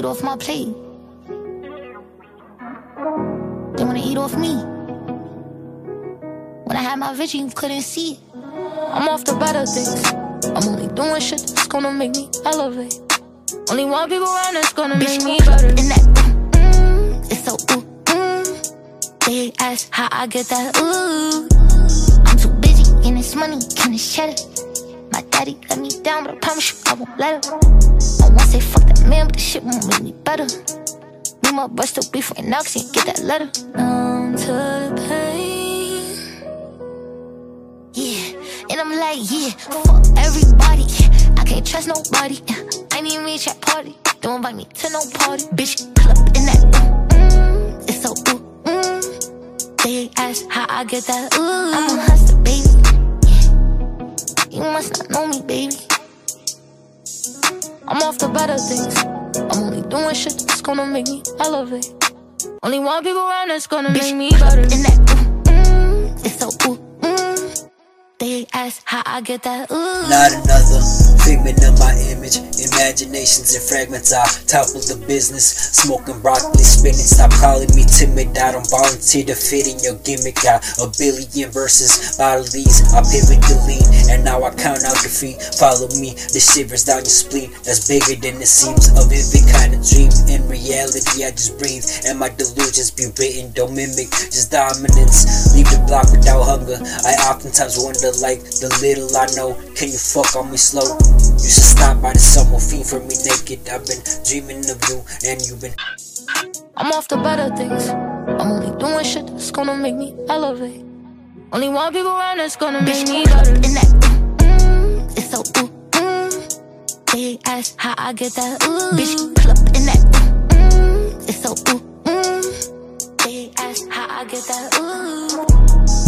eat off my plate. They wanna eat off me. When I had my vision, you couldn't see it. I'm off the better things. I'm only doing shit that's gonna make me elevate. Only one people around that's gonna bitch, make me better. In that it's so They ask how I get that I'm too busy in this money, in this cheddar. My daddy let me down, but I promise you I won't let her. I won't say fuck that man, but this shit won't make me better. Me my butt still be for now, 'cause you ain't get that letter. Numb to the pain. Yeah, and I'm like, yeah, fuck everybody. I can't trust nobody. I need me to party. Don't invite me to no party. Bitch, pull up in that it's so They ask how I get that I'm a hustler, baby. You must not know me, baby. I'm off the better things. I'm only doing shit that's gonna make me elevate. Only one people around that's gonna bitch, make me better. In that it's so They ask how I get that Not another figment of my image. Imaginations and fragments, I topple the business. Smoking broccoli, spinning, stop calling me timid. I don't volunteer to fit in your gimmick. I a billion verses, bodilies, I pivot to lean. And now I count out defeat. Follow me, the shivers down your spleen. That's bigger than it seems. A vivid kind of dream. In reality, I just breathe. And my delusions be written, don't mimic, just dominance. Leave the block without hunger. I oftentimes wonder, like, the little I know. Can you fuck on me slow? You should stop by the summer, feed for me naked. I've been dreaming of you, and you've been. I'm off the better things. I'm only doing shit that's gonna make me elevate. Only one people around that's gonna bitch, make me better. In that it's so They ask how I get that Bitch, pull up in that it's so They ask how I get that